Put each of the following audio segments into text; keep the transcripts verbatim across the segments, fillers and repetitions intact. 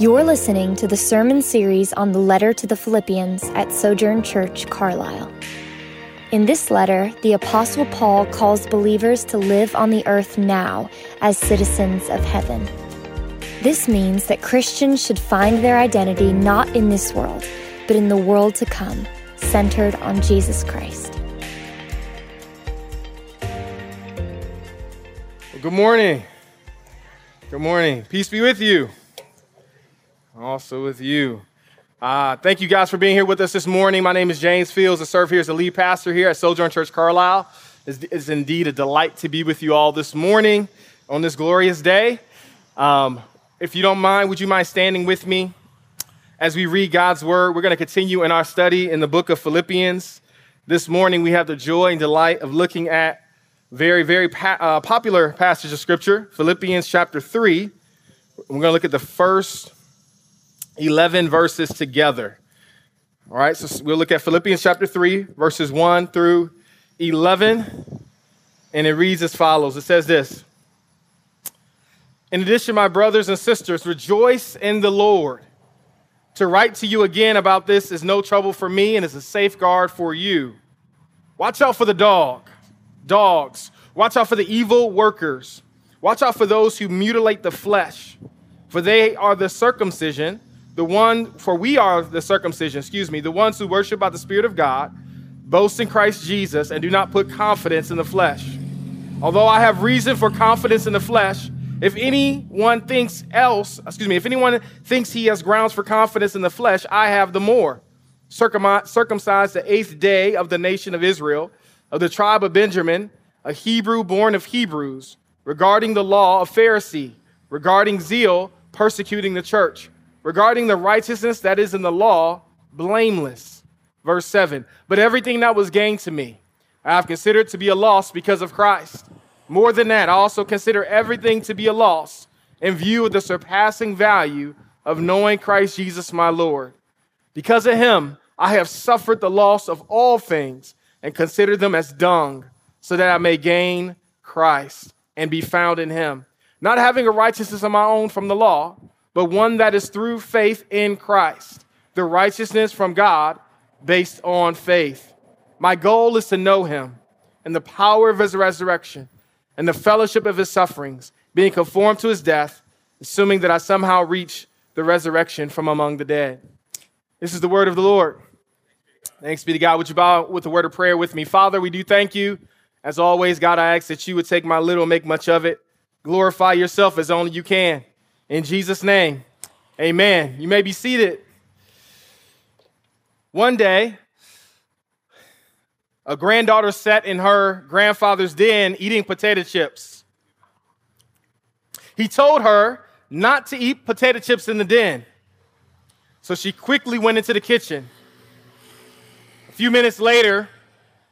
You're listening to the sermon series on the letter to the Philippians at Sojourn Church Carlisle. In this letter, the Apostle Paul calls believers to live on the earth now as citizens of heaven. This means that Christians should find their identity not in this world, but in the world to come, centered on Jesus Christ. Well, good morning. Good morning. Peace be with you. Also with you. Uh, thank you guys for being here with us this morning. My name is James Fields. I serve here as the lead pastor here at Sojourn Church Carlisle. It's, it's indeed a delight to be with you all this morning on this glorious day. Um, if you don't mind, would you mind standing with me as we read God's word? We're going to continue in our study in the book of Philippians. This morning, we have the joy and delight of looking at very, very pa- uh, popular passage of scripture, Philippians chapter three. We're going to look at the first eleven verses together. All right, so we'll look at Philippians chapter three, verses one through eleven, and it reads as follows. It says this: "In addition, my brothers and sisters, rejoice in the Lord. To write to you again about this is no trouble for me and is a safeguard for you. Watch out for the dog, dogs. Watch out for the evil workers. Watch out for those who mutilate the flesh, for they are the circumcision. The one, for we are the circumcision, excuse me, the ones who worship by the Spirit of God, boast in Christ Jesus, and do not put confidence in the flesh. Although I have reason for confidence in the flesh, if anyone thinks else, excuse me, if anyone thinks he has grounds for confidence in the flesh, I have the more. Circumcised the eighth day of the nation of Israel, of the tribe of Benjamin, a Hebrew born of Hebrews, regarding the law of Pharisee, regarding zeal, persecuting the church, regarding the righteousness that is in the law, blameless." Verse seven, "But everything that was gained to me, I have considered to be a loss because of Christ. More than that, I also consider everything to be a loss in view of the surpassing value of knowing Christ Jesus my Lord. Because of him, I have suffered the loss of all things and consider them as dung, so that I may gain Christ and be found in him, not having a righteousness of my own from the law, but one that is through faith in Christ, the righteousness from God based on faith. My goal is to know him and the power of his resurrection and the fellowship of his sufferings, being conformed to his death, assuming that I somehow reach the resurrection from among the dead." This is the word of the Lord. Thanks be to God. Would you bow with a word of prayer with me? Father, we do thank you. As always, God, I ask that you would take my little and make much of it. Glorify yourself as only you can. In Jesus' name, amen. You may be seated. One day, a granddaughter sat in her grandfather's den eating potato chips. He told her not to eat potato chips in the den, so she quickly went into the kitchen. A few minutes later,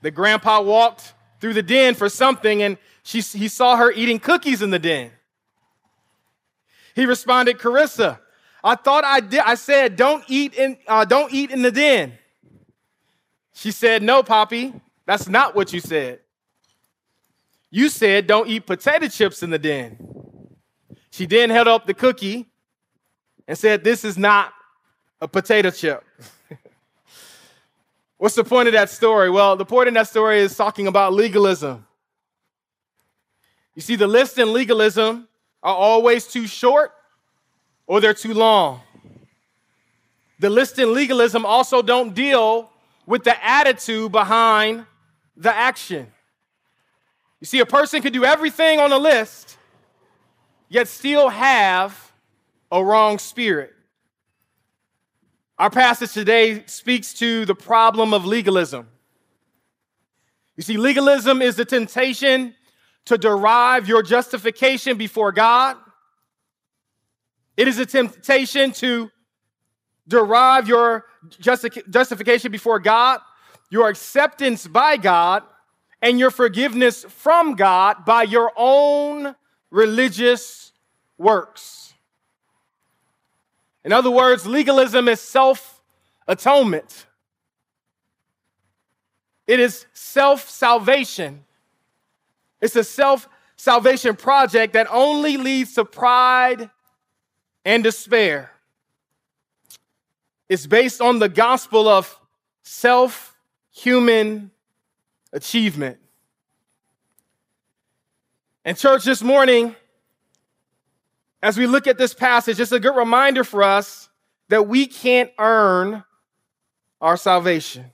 the grandpa walked through the den for something, and she, he saw her eating cookies in the den. He responded, "Carissa, I thought I did. I said, don't eat in, uh, don't eat in the den." She said, "No, Poppy, that's not what you said. You said, don't eat potato chips in the den." She then held up the cookie and said, "This is not a potato chip." What's the point of that story? Well, the point of that story is talking about legalism. You see, the list in legalism are always too short or they're too long. The list in legalism also don't deal with the attitude behind the action. You see, a person could do everything on the list, yet still have a wrong spirit. Our passage today speaks to the problem of legalism. You see, legalism is the temptation to derive your justification before God. It is a temptation to derive your justi- justification before God, your acceptance by God, and your forgiveness from God by your own religious works. In other words, legalism is self-atonement. It is self-salvation. It's a self-salvation project that only leads to pride and despair. is based on the gospel of self-human achievement. And church, this morning, as we look at this passage, it's a good reminder for us that we can't earn our salvation.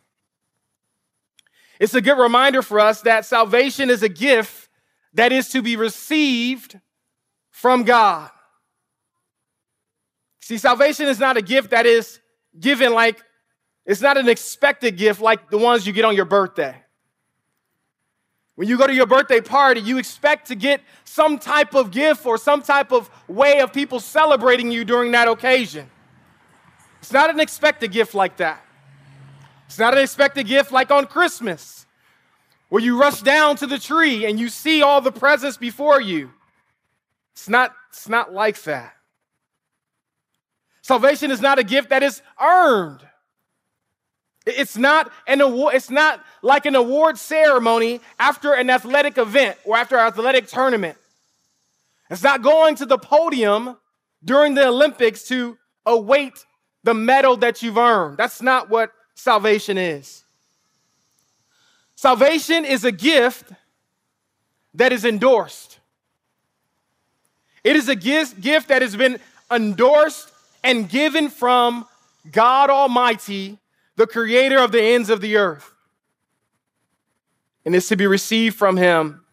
It's a good reminder for us that salvation is a gift that is to be received from God. See, salvation is not a gift that is given like, it's not an expected gift like the ones you get on your birthday. When you go to your birthday party, you expect to get some type of gift or some type of way of people celebrating you during that occasion. It's not an expected gift like that. It's not an expected gift like on Christmas, where you rush down to the tree and you see all the presents before you. It's not, it's not like that. Salvation is not a gift that is earned. It's not an award, it's not like an award ceremony after an athletic event or after an athletic tournament. It's not going to the podium during the Olympics to await the medal that you've earned. That's not what salvation is. Salvation is a gift that is endorsed. It is a gift that has been endorsed and given from God Almighty, the creator of the ends of the earth. And it's to be received from him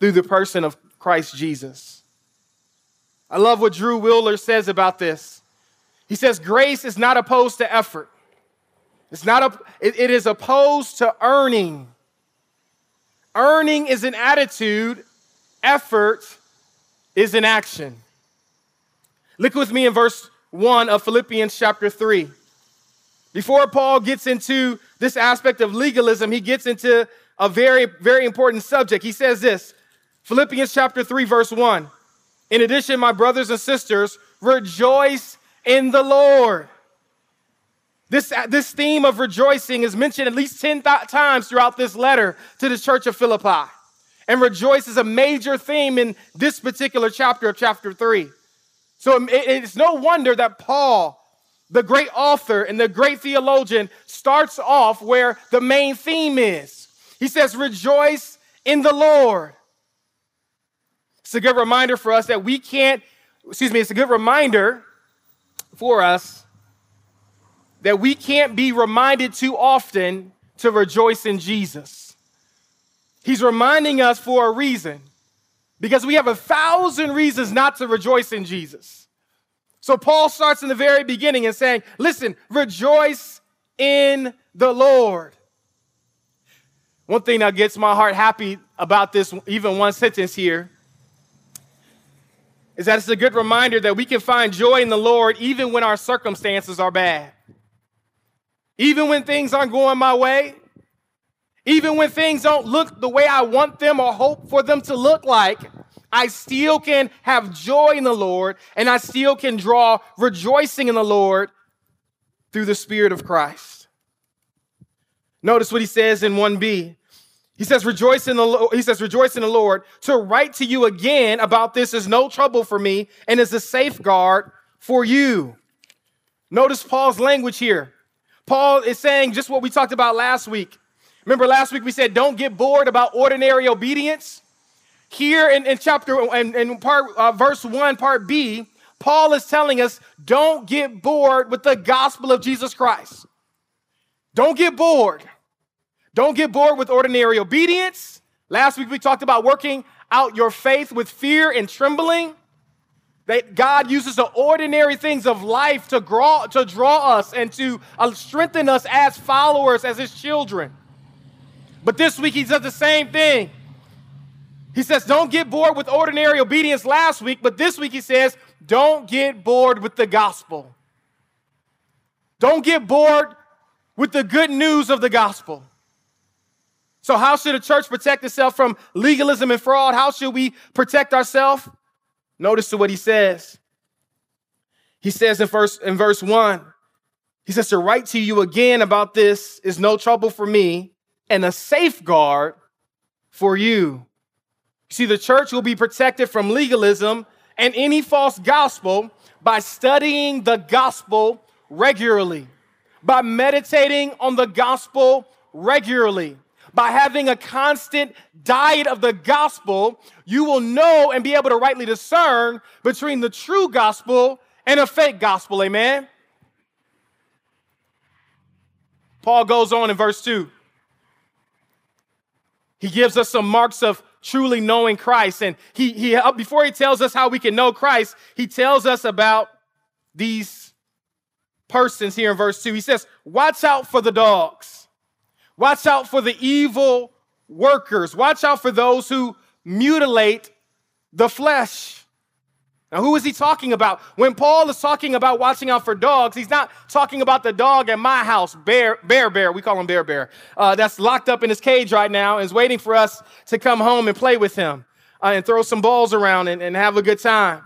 through the person of Christ Jesus. I love what Drew Wheeler says about this. He says, grace is not opposed to effort. It's not a, it, it is opposed to earning. Earning is an attitude. Effort is an action. Look with me in verse one of Philippians chapter three. Before Paul gets into this aspect of legalism, he gets into a very, very important subject. He says this, Philippians chapter three, verse one. In addition, my brothers and sisters, rejoice in the Lord. This, this theme of rejoicing is mentioned at least ten th- times throughout this letter to the church of Philippi. And rejoice is a major theme in this particular chapter of chapter three. So it, it's no wonder that Paul, the great author and the great theologian, starts off where the main theme is. He says, rejoice in the Lord. It's a good reminder for us that we can't, excuse me, it's a good reminder for us that we can't be reminded too often to rejoice in Jesus. He's reminding us for a reason, because we have a thousand reasons not to rejoice in Jesus. So Paul starts in the very beginning and saying, listen, rejoice in the Lord. One thing that gets my heart happy about this, even one sentence here, is that it's a good reminder that we can find joy in the Lord even when our circumstances are bad. Even when things aren't going my way, even when things don't look the way I want them or hope for them to look like, I still can have joy in the Lord, and I still can draw rejoicing in the Lord through the Spirit of Christ. Notice what he says in one B. He says, rejoice in the Lord. He says, rejoice in the Lord. To write to you again about this is no trouble for me and is a safeguard for you. Notice Paul's language here. Paul is saying just what we talked about last week. Remember last week we said, don't get bored about ordinary obedience. Here in, in chapter and in, in part uh, verse one, part B, Paul is telling us, don't get bored with the gospel of Jesus Christ. Don't get bored. Don't get bored with ordinary obedience. Last week we talked about working out your faith with fear and trembling. That God uses the ordinary things of life to draw to draw us and to uh, strengthen us as followers, as his children. But this week he does the same thing. He says, don't get bored with ordinary obedience last week, but this week he says, don't get bored with the gospel. Don't get bored with the good news of the gospel. So how should a church protect itself from legalism and fraud? How should we protect ourselves? Notice what he says. He says in verse, in verse one, he says, to write to you again about this is no trouble for me and a safeguard for you. See, the church will be protected from legalism and any false gospel by studying the gospel regularly, by meditating on the gospel regularly, by having a constant diet of the gospel, you will know and be able to rightly discern between the true gospel and a fake gospel, amen? Paul goes on in verse two. He gives us some marks of truly knowing Christ. And he, he before he tells us how we can know Christ, he tells us about these persons here in verse two. He says, watch out for the dogs. Watch out for the evil workers. Watch out for those who mutilate the flesh. Now, who is he talking about? When Paul is talking about watching out for dogs, he's not talking about the dog at my house, Bear Bear. Bear. We call him Bear Bear. Uh, that's locked up in his cage right now and is waiting for us to come home and play with him uh, and throw some balls around and, and have a good time.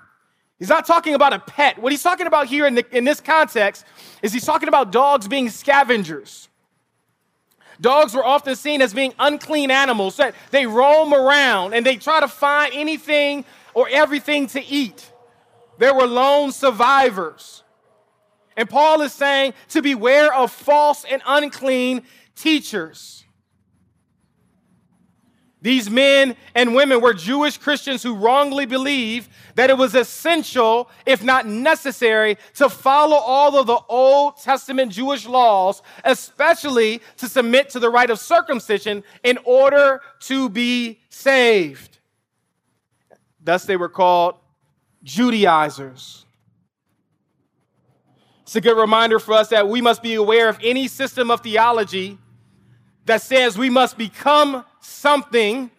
He's not talking about a pet. What he's talking about here in, the, in this context is he's talking about dogs being scavengers. Dogs were often seen as being unclean animals. They roam around and they try to find anything or everything to eat. There were lone survivors. And Paul is saying to beware of false and unclean teachers. These men and women were Jewish Christians who wrongly believed that it was essential, if not necessary, to follow all of the Old Testament Jewish laws, especially to submit to the rite of circumcision in order to be saved. Thus they were called Judaizers. It's a good reminder for us that we must be aware of any system of theology that says we must become something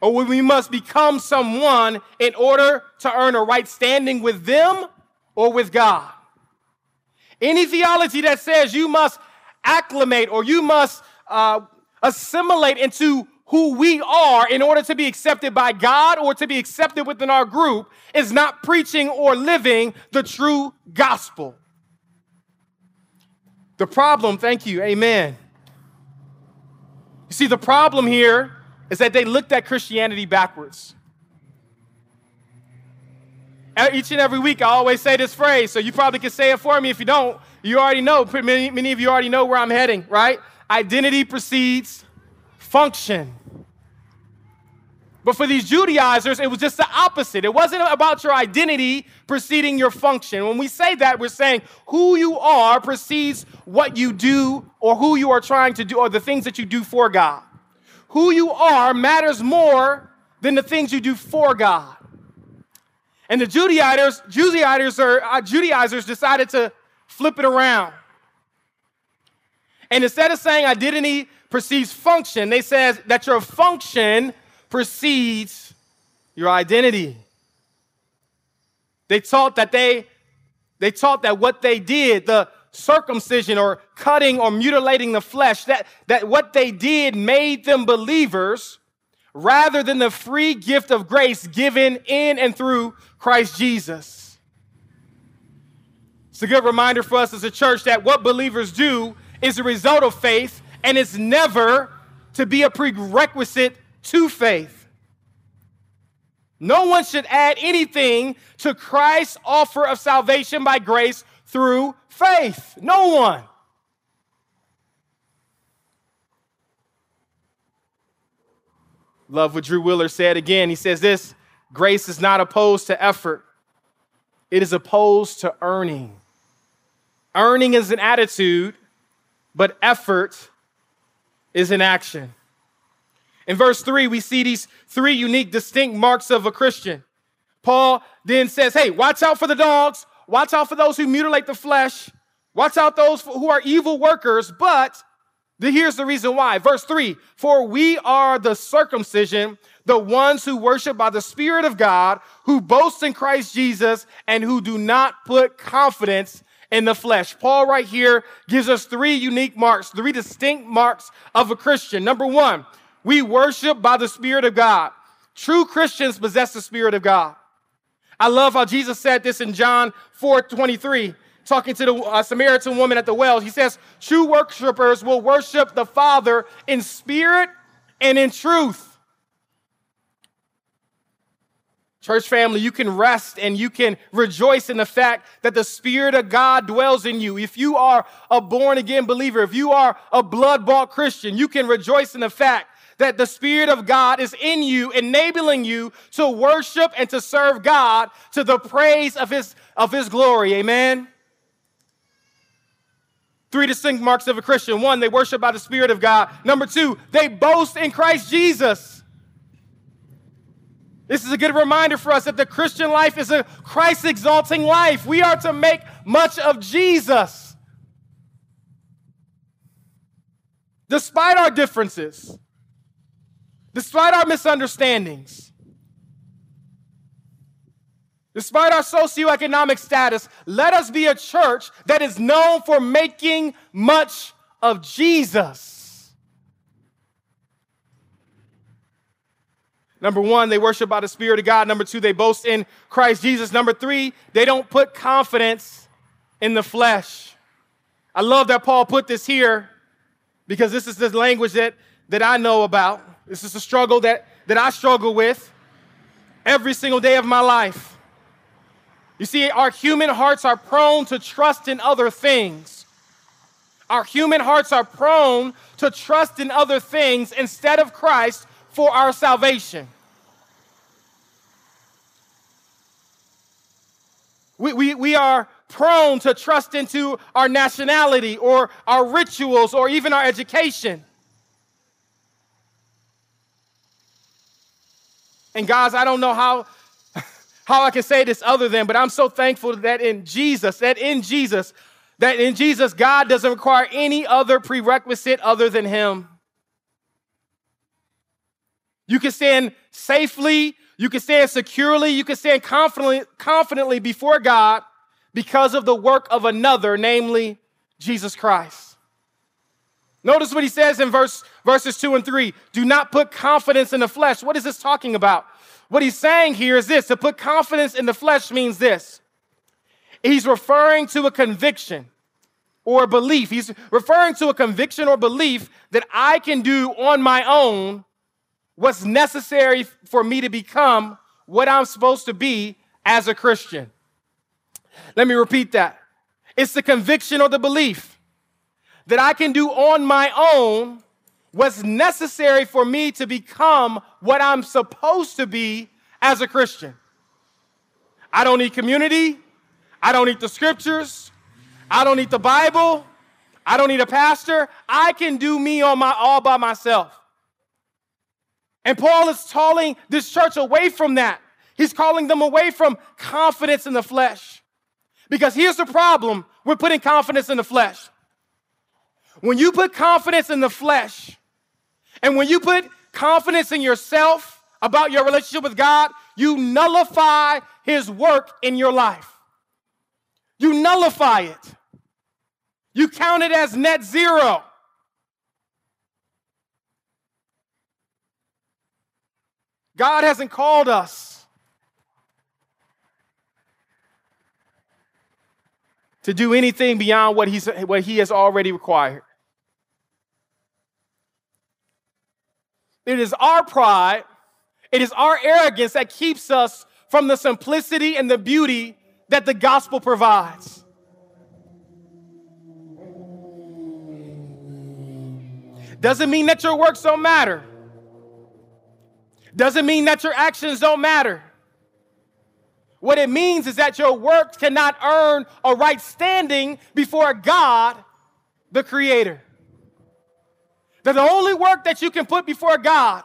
or we must become someone in order to earn a right standing with them or with God. Any theology that says you must acclimate or you must uh, assimilate into who we are in order to be accepted by God or to be accepted within our group is not preaching or living the true gospel. The problem, thank you, amen. You see, the problem here is that they looked at Christianity backwards. Each and every week, I always say this phrase, so you probably can say it for me. If you don't, you already know. Many, many of you already know where I'm heading, right? Identity precedes function. But for these Judaizers, it was just the opposite. It wasn't about your identity preceding your function. When we say that, we're saying who you are precedes what you do or who you are trying to do or the things that you do for God. Who you are matters more than the things you do for God. And the Judaizers, Judaizers, or, uh, Judaizers decided to flip it around. And instead of saying identity precedes function, they said that your function precedes your identity. They taught that they, they taught that what they did, the circumcision or cutting or mutilating the flesh, that, that what they did made them believers rather than the free gift of grace given in and through Christ Jesus. It's a good reminder for us as a church that what believers do is a result of faith and it's never to be a prerequisite to faith. No one should add anything to Christ's offer of salvation by grace through faith. No one. Love what Drew Wheeler said again. He says this, grace is not opposed to effort. It is opposed to earning. Earning is an attitude, but effort is an action. In verse three, we see these three unique, distinct marks of a Christian. Paul then says, hey, watch out for the dogs. Watch out for those who mutilate the flesh. Watch out those who are evil workers. But the, here's the reason why. Verse three, for we are the circumcision, the ones who worship by the Spirit of God, who boast in Christ Jesus, and who do not put confidence in the flesh. Paul right here gives us three unique marks, three distinct marks of a Christian. Number one, we worship by the Spirit of God. True Christians possess the Spirit of God. I love how Jesus said this in John four twenty-three, talking to the uh, Samaritan woman at the well. He says, true worshipers will worship the Father in spirit and in truth. Church family, you can rest and you can rejoice in the fact that the Spirit of God dwells in you. If you are a born-again believer, if you are a blood-bought Christian, you can rejoice in the fact that the Spirit of God is in you, enabling you to worship and to serve God to the praise of His, of His glory. Amen? Three distinct marks of a Christian. One, they worship by the Spirit of God. Number two, they boast in Christ Jesus. This is a good reminder for us that the Christian life is a Christ-exalting life. We are to make much of Jesus. Despite our differences, despite our misunderstandings, despite our socioeconomic status, let us be a church that is known for making much of Jesus. Number one, they worship by the Spirit of God. Number two, they boast in Christ Jesus. Number three, they don't put confidence in the flesh. I love that Paul put this here because this is the language that, that I know about. This is a struggle that, that I struggle with every single day of my life. You see, our human hearts are prone to trust in other things. Our human hearts are prone to trust in other things instead of Christ for our salvation. We, we, we are prone to trust into our nationality or our rituals or even our education. And guys, I don't know how, how I can say this other than, but I'm so thankful that in Jesus, that in Jesus, that in Jesus, God doesn't require any other prerequisite other than Him. You can stand safely, you can stand securely, you can stand confidently, confidently before God because of the work of another, namely Jesus Christ. Notice what he says in verse, verses two and three. Do not put confidence in the flesh. What is this talking about? What he's saying here is this. To put confidence in the flesh means this. He's referring to a conviction or a belief. He's referring to a conviction or belief that I can do on my own what's necessary for me to become what I'm supposed to be as a Christian. Let me repeat that. It's the conviction or the belief that I can do on my own what's necessary for me to become what I'm supposed to be as a Christian. I don't need community. I don't need the scriptures. I don't need the Bible. I don't need a pastor. I can do me on my all by myself. And Paul is calling this church away from that. He's calling them away from confidence in the flesh. Because here's the problem with putting confidence in the flesh. When you put confidence in the flesh, and when you put confidence in yourself about your relationship with God, you nullify His work in your life. You nullify it. You count it as net zero. God hasn't called us to do anything beyond what he's, what He has already required. It is our pride, it is our arrogance that keeps us from the simplicity and the beauty that the gospel provides. Doesn't mean that your works don't matter. Doesn't mean that your actions don't matter. What it means is that your works cannot earn a right standing before God, the Creator. That the only work that you can put before God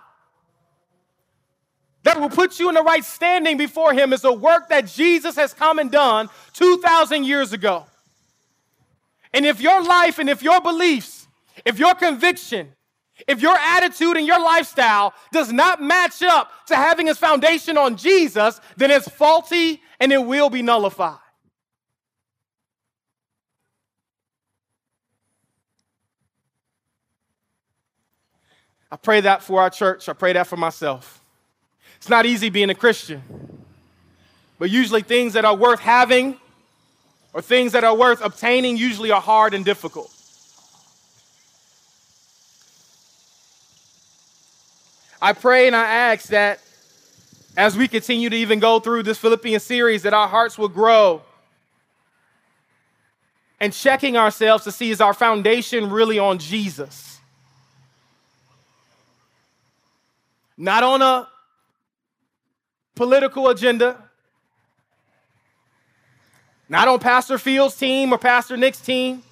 that will put you in the right standing before Him is a work that Jesus has come and done two thousand years ago. And if your life and if your beliefs, if your conviction, if your attitude and your lifestyle does not match up to having its foundation on Jesus, then it's faulty and it will be nullified. I pray that for our church. I pray that for myself. It's not easy being a Christian, but usually things that are worth having or things that are worth obtaining usually are hard and difficult. I pray and I ask that as we continue to even go through this Philippians series, that our hearts will grow. And checking ourselves to see, is our foundation really on Jesus? Not on a political agenda, not on Pastor Fields' team or Pastor Nick's team,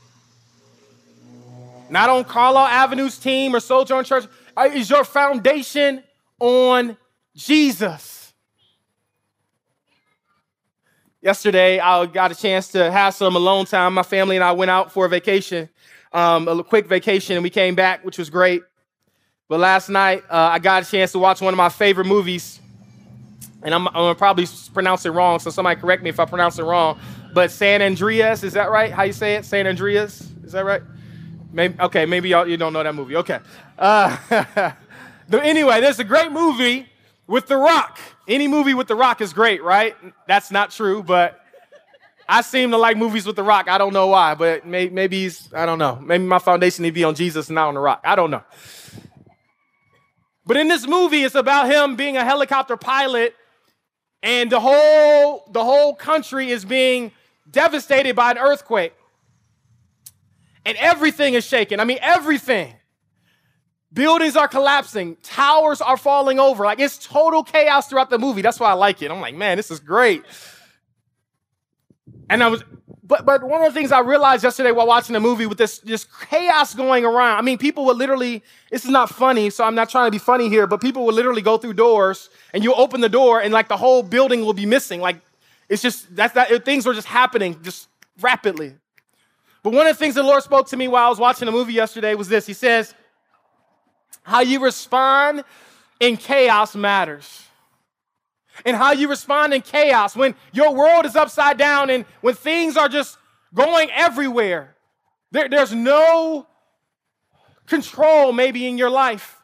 not on Carlisle Avenue's team or Sojourn Church. Is your foundation on Jesus? Yesterday, I got a chance to have some alone time. My family and I went out for a vacation, um, a quick vacation, and we came back, which was great. But last night, uh, I got a chance to watch one of my favorite movies, and I'm, I'm gonna probably pronounce it wrong, so somebody correct me if I pronounce it wrong. But San Andreas, is that right? How you say it? San Andreas, is that right? Maybe, okay, maybe y'all you don't know that movie. Okay. Uh, but anyway, there's a great movie with The Rock. Any movie with The Rock is great, right? That's not true, but I seem to like movies with The Rock. I don't know why, but may, maybe he's, I don't know. Maybe my foundation needs to be on Jesus and not on The Rock. I don't know. But in this movie, it's about him being a helicopter pilot, and the whole, the whole country is being devastated by an earthquake. And everything is shaking. I mean, everything. Buildings are collapsing. Towers are falling over. Like, it's total chaos throughout the movie. That's why I like it. I'm like, man, this is great. And I was, but but one of the things I realized yesterday while watching the movie with this, this chaos going around, I mean, people would literally, this is not funny, so I'm not trying to be funny here, but people would literally go through doors, and you open the door, and like the whole building will be missing. Like, it's just, that's that things were just happening just rapidly. But one of the things the Lord spoke to me while I was watching the movie yesterday was this. He says, how you respond in chaos matters. And how you respond in chaos, when your world is upside down and when things are just going everywhere, there, there's no control maybe in your life.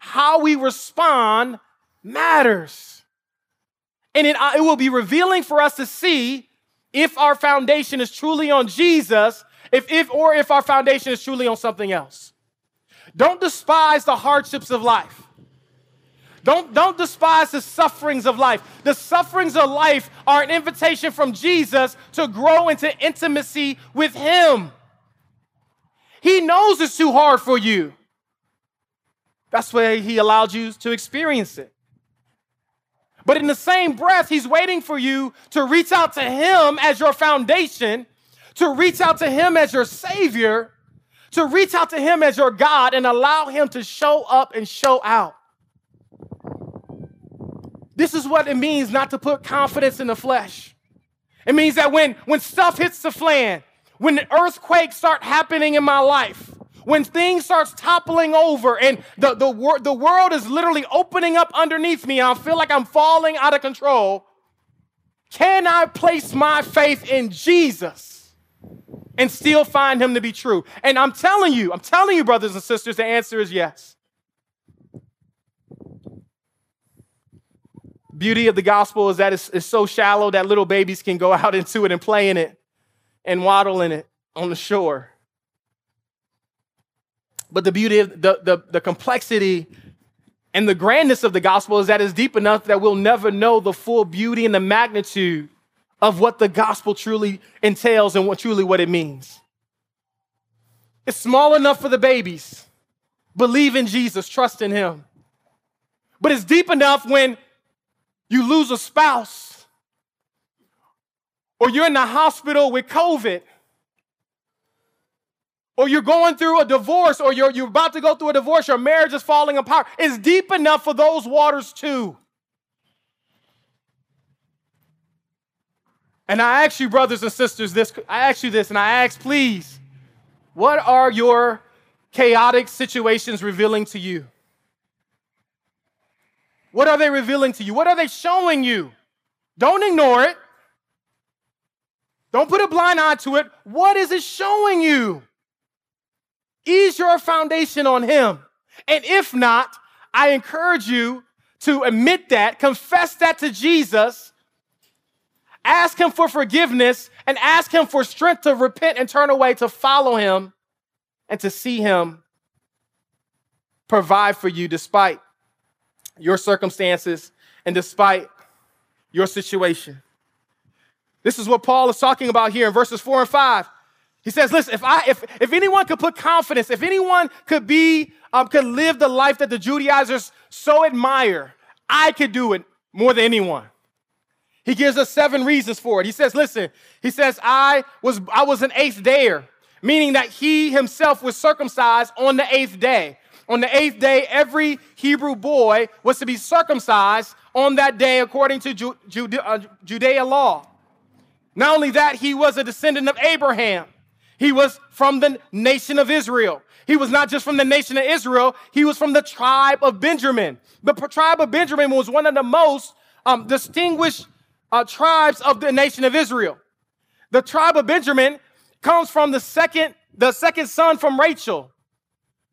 How we respond matters. And it, it will be revealing for us to see if our foundation is truly on Jesus, if, if or if our foundation is truly on something else. Don't despise the hardships of life. Don't, don't despise the sufferings of life. The sufferings of life are an invitation from Jesus to grow into intimacy with him. He knows it's too hard for you. That's why he allowed you to experience it. But in the same breath, he's waiting for you to reach out to him as your foundation, to reach out to him as your savior, to reach out to him as your God, and allow him to show up and show out. This is what it means not to put confidence in the flesh. It means that when, when stuff hits the fan, when the earthquakes start happening in my life, when things starts toppling over and the, the, wor- the world is literally opening up underneath me and I feel like I'm falling out of control, can I place my faith in Jesus and still find him to be true? And I'm telling you, I'm telling you, brothers and sisters, the answer is yes. Beauty of the gospel is that it's, it's so shallow that little babies can go out into it and play in it and waddle in it on the shore. But the beauty of the, the, the complexity and the grandness of the gospel is that it's deep enough that we'll never know the full beauty and the magnitude of what the gospel truly entails and what truly what it means. It's small enough for the babies. Believe in Jesus, trust in him. But it's deep enough when you lose a spouse, or you're in the hospital with COVID, or you're going through a divorce, or you're, you're about to go through a divorce, your marriage is falling apart. It's deep enough for those waters too. And I ask you, brothers and sisters, this, I ask you this, and I ask, please, what are your chaotic situations revealing to you? What are they revealing to you? What are they showing you? Don't ignore it. Don't put a blind eye to it. What is it showing you? Is your foundation on him? And if not, I encourage you to admit that, confess that to Jesus, ask him for forgiveness, and ask him for strength to repent and turn away, to follow him and to see him provide for you despite your circumstances and despite your situation. This is what Paul is talking about here in verses four and five. He says, listen, if I, if, if anyone could put confidence, if anyone could be, um, could live the life that the Judaizers so admire, I could do it more than anyone. He gives us seven reasons for it. He says, listen, he says, I was, I was an eighth dayer, meaning that he himself was circumcised on the eighth day. On the eighth day, every Hebrew boy was to be circumcised on that day according to Ju- Jude- uh, Judea law. Not only that, he was a descendant of Abraham. He was from the nation of Israel. He was not just from the nation of Israel. He was from the tribe of Benjamin. The tribe of Benjamin was one of the most um, distinguished uh, tribes of the nation of Israel. The tribe of Benjamin comes from the second, the second son from Rachel.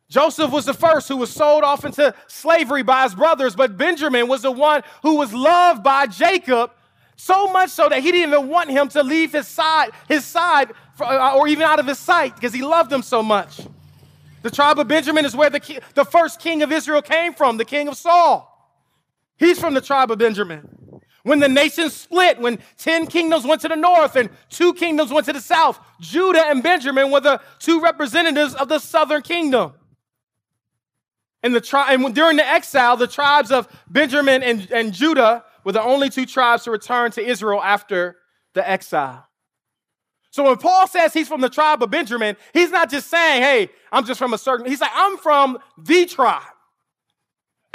Joseph was the first who was sold off into slavery by his brothers, but Benjamin was the one who was loved by Jacob so much so that he didn't even want him to leave his side, his side, or even out of his sight because he loved him so much. The tribe of Benjamin is where the, the first king of Israel came from, the king of Saul. He's from the tribe of Benjamin. When the nation split, when ten kingdoms went to the north and two kingdoms went to the south, Judah and Benjamin were the two representatives of the southern kingdom. And, the tri- and during the exile, the tribes of Benjamin and, and Judah were the only two tribes to return to Israel after the exile. So when Paul says he's from the tribe of Benjamin, he's not just saying, hey, I'm just from a certain, he's like, I'm from the tribe.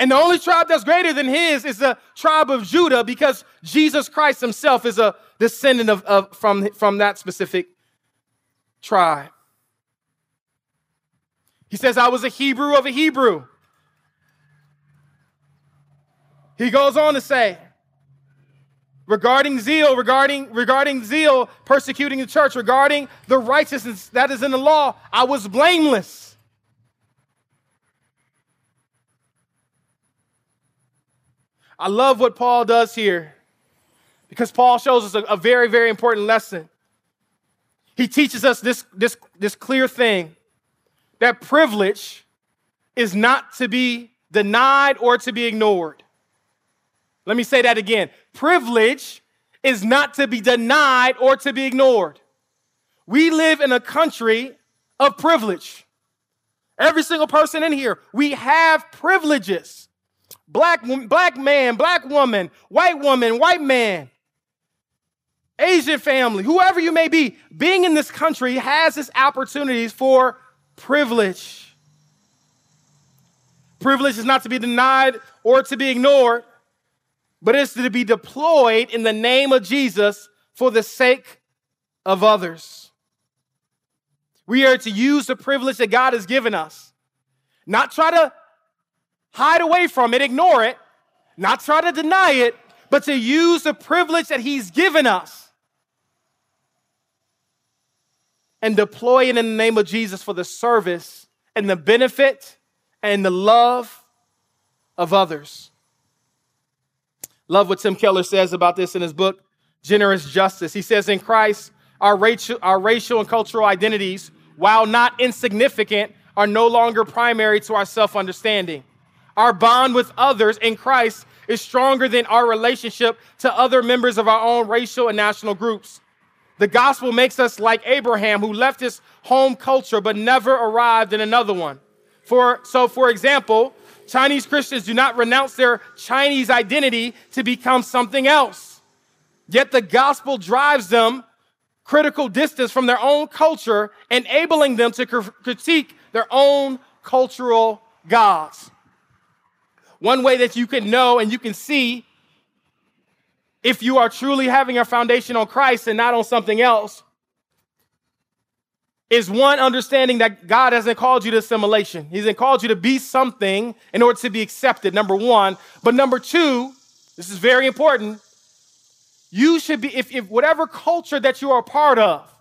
And the only tribe that's greater than his is the tribe of Judah because Jesus Christ himself is a descendant of, of from, from that specific tribe. He says, I was a Hebrew of a Hebrew. He goes on to say, regarding zeal, regarding, regarding zeal, persecuting the church, regarding the righteousness that is in the law, I was blameless. I love what Paul does here because Paul shows us a, a very, very important lesson. He teaches us this, this, this clear thing, that privilege is not to be denied or to be ignored. Let me say that again. Privilege is not to be denied or to be ignored. We live in a country of privilege. Every single person in here, we have privileges. Black, black man, black woman, white woman, white man, Asian family, whoever you may be, being in this country has its opportunities for privilege. Privilege is not to be denied or to be ignored, but it's to be deployed in the name of Jesus for the sake of others. We are to use the privilege that God has given us, not try to hide away from it, ignore it, not try to deny it, but to use the privilege that he's given us and deploy it in the name of Jesus for the service and the benefit and the love of others. Love what Tim Keller says about this in his book, Generous Justice. He says, in Christ, our racial, our racial and cultural identities, while not insignificant, are no longer primary to our self-understanding. Our bond with others in Christ is stronger than our relationship to other members of our own racial and national groups. The gospel makes us like Abraham, who left his home culture but never arrived in another one. For so, for example, Chinese Christians do not renounce their Chinese identity to become something else. Yet the gospel drives them critical distance from their own culture, enabling them to critique their own cultural gods. One way that you can know and you can see if you are truly having your foundation on Christ and not on something else is one, understanding that God hasn't called you to assimilation. He hasn't called you to be something in order to be accepted, number one. But number two, this is very important, you should be, if, if whatever culture that you are a part of,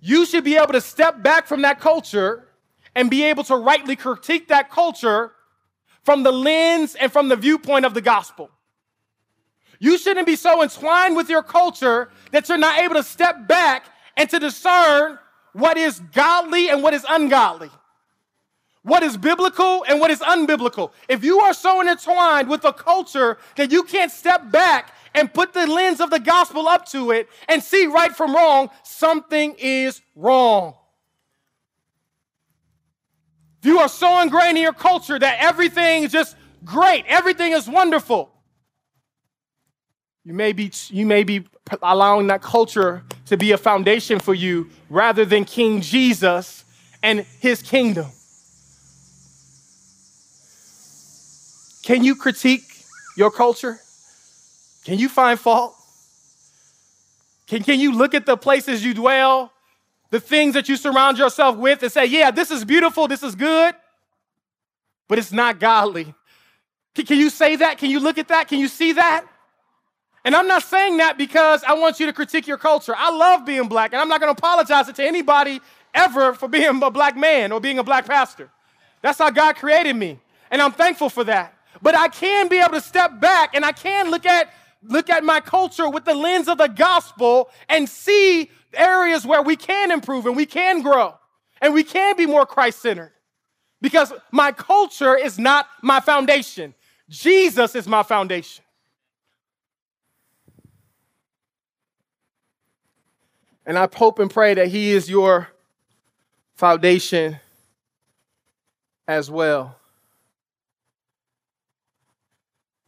you should be able to step back from that culture and be able to rightly critique that culture from the lens and from the viewpoint of the gospel. You shouldn't be so entwined with your culture that you're not able to step back and to discern what is godly and what is ungodly, what is biblical and what is unbiblical. If you are so intertwined with a culture that you can't step back and put the lens of the gospel up to it and see right from wrong, something is wrong. If you are so ingrained in your culture that everything is just great, everything is wonderful, you may be, you may be allowing that culture to be a foundation for you rather than King Jesus and his kingdom. Can you critique your culture? Can you find fault? Can, can you look at the places you dwell, the things that you surround yourself with, and say, yeah, this is beautiful, this is good, but it's not godly? Can, can you say that? Can you look at that? Can you see that? And I'm not saying that because I want you to critique your culture. I love being black, and I'm not going to apologize to anybody ever for being a black man or being a black pastor. That's how God created me, and I'm thankful for that. But I can be able to step back, and I can look at look at my culture with the lens of the gospel and see areas where we can improve and we can grow and we can be more Christ-centered, because my culture is not my foundation. Jesus is my foundation. And I hope and pray that he is your foundation as well.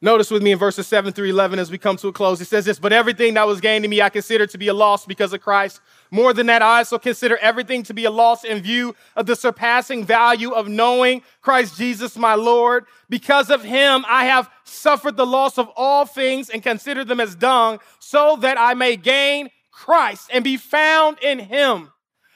Notice with me in verses seven through eleven as we come to a close. He says this, but everything that was gained to me I consider to be a loss because of Christ. More than that, I also consider everything to be a loss in view of the surpassing value of knowing Christ Jesus my Lord. Because of him, I have suffered the loss of all things and consider them as dung, so that I may gain Christ and be found in him,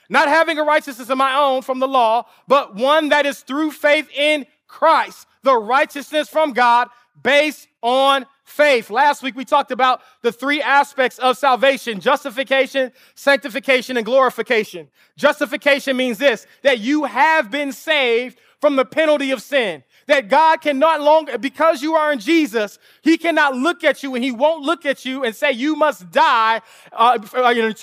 not having a righteousness of my own from the law, but one that is through faith in Christ, the righteousness from God based on faith. Last week, we talked about the three aspects of salvation: justification, sanctification, and glorification. Justification means this, that you have been saved from the penalty of sin, that God cannot longer, because you are in Jesus, he cannot look at you, and he won't look at you and say you must die uh,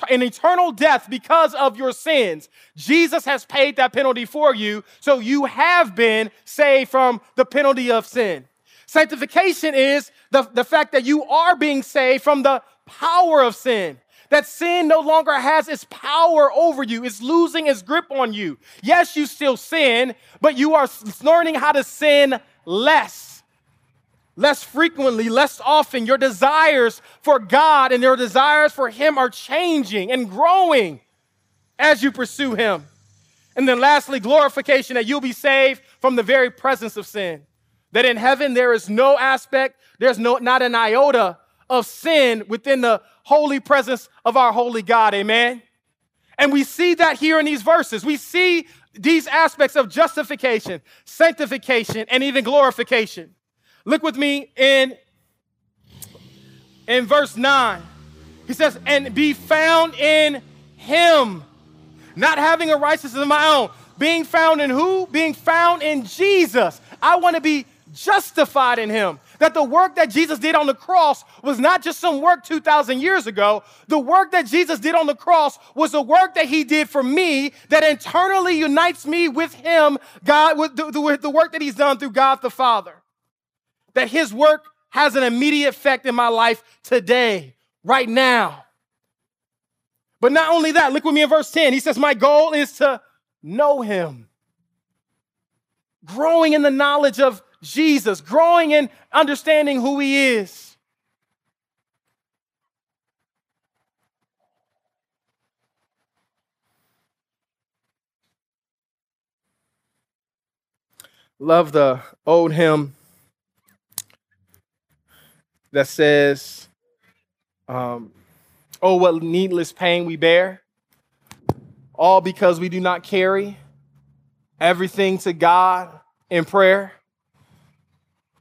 an eternal death because of your sins. Jesus has paid that penalty for you, so you have been saved from the penalty of sin. Sanctification is the, the fact that you are being saved from the power of sin, that sin no longer has its power over you. It's losing its grip on you. Yes, you still sin, but you are learning how to sin less, less frequently, less often. Your desires for God and your desires for him are changing and growing as you pursue him. And then lastly, glorification, that you'll be saved from the very presence of sin, that in heaven there is no aspect, there's no not an iota of sin within the holy presence of our holy God, amen? And we see that here in these verses. We see these aspects of justification, sanctification, and even glorification. Look with me in, in verse nine. He says, and be found in him, not having a righteousness of my own. Being found in who? Being found in Jesus. I want to be justified in him, that the work that Jesus did on the cross was not just some work two thousand years ago. The work that Jesus did on the cross was a work that he did for me that internally unites me with him, God, with the, with the work that he's done through God the Father, that his work has an immediate effect in my life today, right now. But not only that, look with me in verse ten. He says, my goal is to know him, growing in the knowledge of Jesus, growing in understanding who he is. Love the old hymn that says, um, oh, what needless pain we bear, all because we do not carry everything to God in prayer.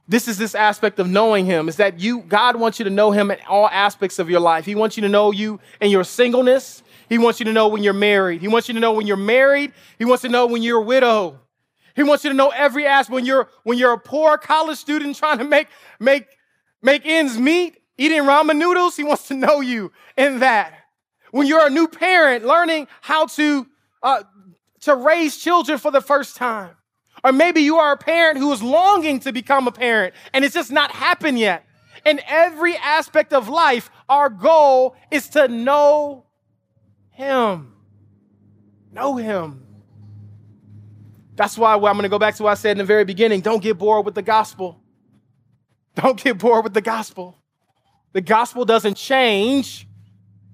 This is this aspect of knowing him, is that you, God wants you to know him in all aspects of your life. He wants you to know you in your singleness. He wants you to know when you're married. He wants you to know when you're married. He wants to know when you're a widow. He wants you to know every aspect when you're when you're a poor college student trying to make make make ends meet, eating ramen noodles. He wants to know you in that. When you're a new parent learning how to uh, to raise children for the first time, Or maybe you are a parent who is longing to become a parent and it's just not happened yet. In every aspect of life, our goal is to know him. Know him. That's why I'm going to go back to what I said in the very beginning. Don't get bored with the gospel. Don't get bored with the gospel. The gospel doesn't change,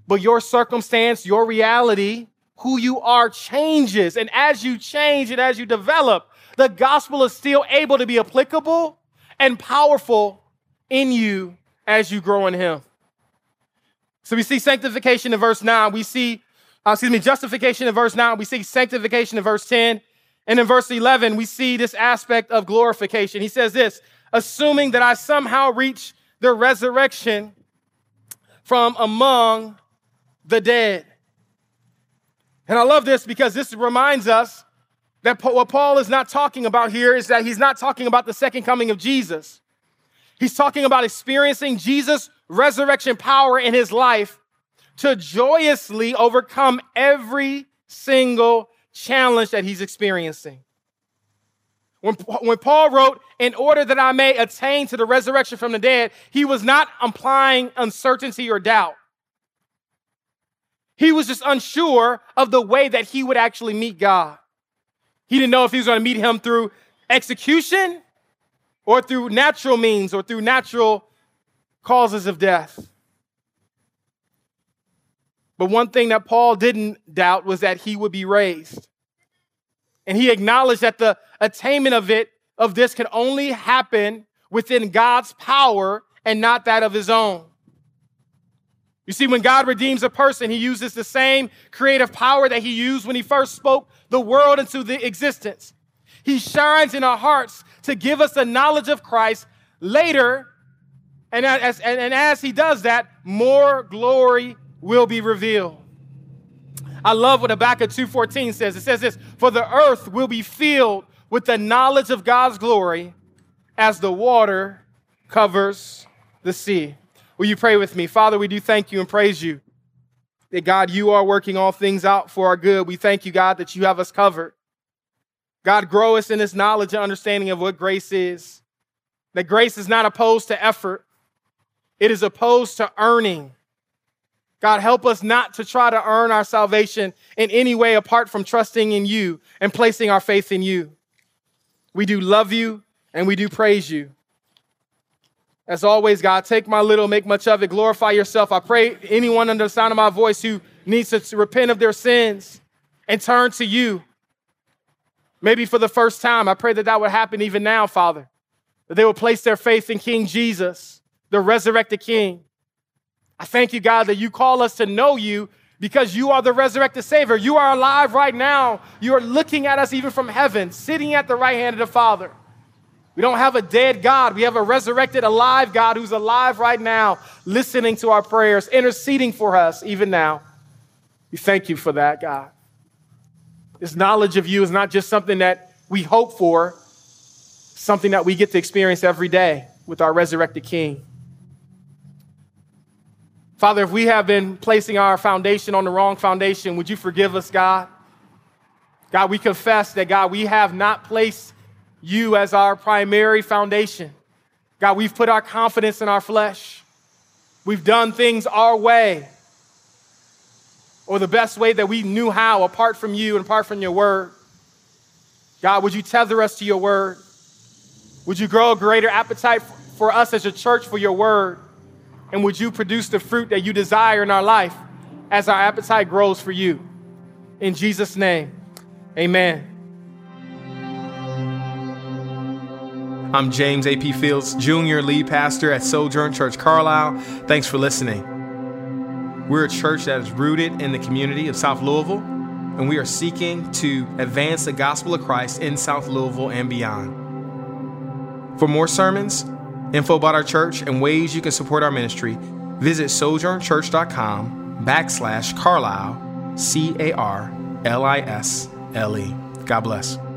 but your circumstance, your reality, who you are changes. And as you change and as you develop, the gospel is still able to be applicable and powerful in you as you grow in him. So we see sanctification in verse nine. We see, uh, excuse me, justification in verse nine. We see sanctification in verse ten. And in verse eleven, we see this aspect of glorification. He says this, assuming that I somehow reach the resurrection from among the dead. And I love this because this reminds us that what Paul is not talking about here is that he's not talking about the second coming of Jesus. He's talking about experiencing Jesus' resurrection power in his life to joyously overcome every single challenge that he's experiencing. When, when Paul wrote, in order that I may attain to the resurrection from the dead, he was not implying uncertainty or doubt. He was just unsure of the way that he would actually meet God. He didn't know if he was going to meet him through execution or through natural means or through natural causes of death. But one thing that Paul didn't doubt was that he would be raised. And he acknowledged that the attainment of it, of this, can only happen within God's power and not that of his own. You see, when God redeems a person, he uses the same creative power that he used when he first spoke the world into the existence. He shines in our hearts to give us the knowledge of Christ later. And as, and, and as he does that, more glory will be revealed. I love what Habakkuk two fourteen says. It says this, for the earth will be filled with the knowledge of God's glory as the water covers the sea. Will you pray with me? Father, we do thank you and praise you that, God, you are working all things out for our good. We thank you, God, that you have us covered. God, grow us in this knowledge and understanding of what grace is, that grace is not opposed to effort. It is opposed to earning. God, help us not to try to earn our salvation in any way apart from trusting in you and placing our faith in you. We do love you and we do praise you. As always, God, take my little, make much of it, glorify yourself. I pray anyone under the sound of my voice who needs to repent of their sins and turn to you, maybe for the first time, I pray that that would happen even now, Father, that they would place their faith in King Jesus, the resurrected King. I thank you, God, that you call us to know you because you are the resurrected Savior. You are alive right now. You are looking at us even from heaven, sitting at the right hand of the Father. We don't have a dead God. We have a resurrected, alive God who's alive right now, listening to our prayers, interceding for us even now. We thank you for that, God. This knowledge of you is not just something that we hope for, something that we get to experience every day with our resurrected King. Father, if we have been placing our foundation on the wrong foundation, would you forgive us, God? God, we confess that, God, we have not placed you as our primary foundation. God, we've put our confidence in our flesh. We've done things our way or the best way that we knew how, apart from you and apart from your word. God, would you tether us to your word? Would you grow a greater appetite for us as a church for your word? And would you produce the fruit that you desire in our life as our appetite grows for you? In Jesus' name, amen. I'm James A P Fields, Junior Lead Pastor at Sojourn Church Carlisle. Thanks for listening. We're a church that is rooted in the community of South Louisville, and we are seeking to advance the gospel of Christ in South Louisville and beyond. For more sermons, info about our church, and ways you can support our ministry, visit sojourn church dot com backslash Carlisle, C A R L I S L E. God bless.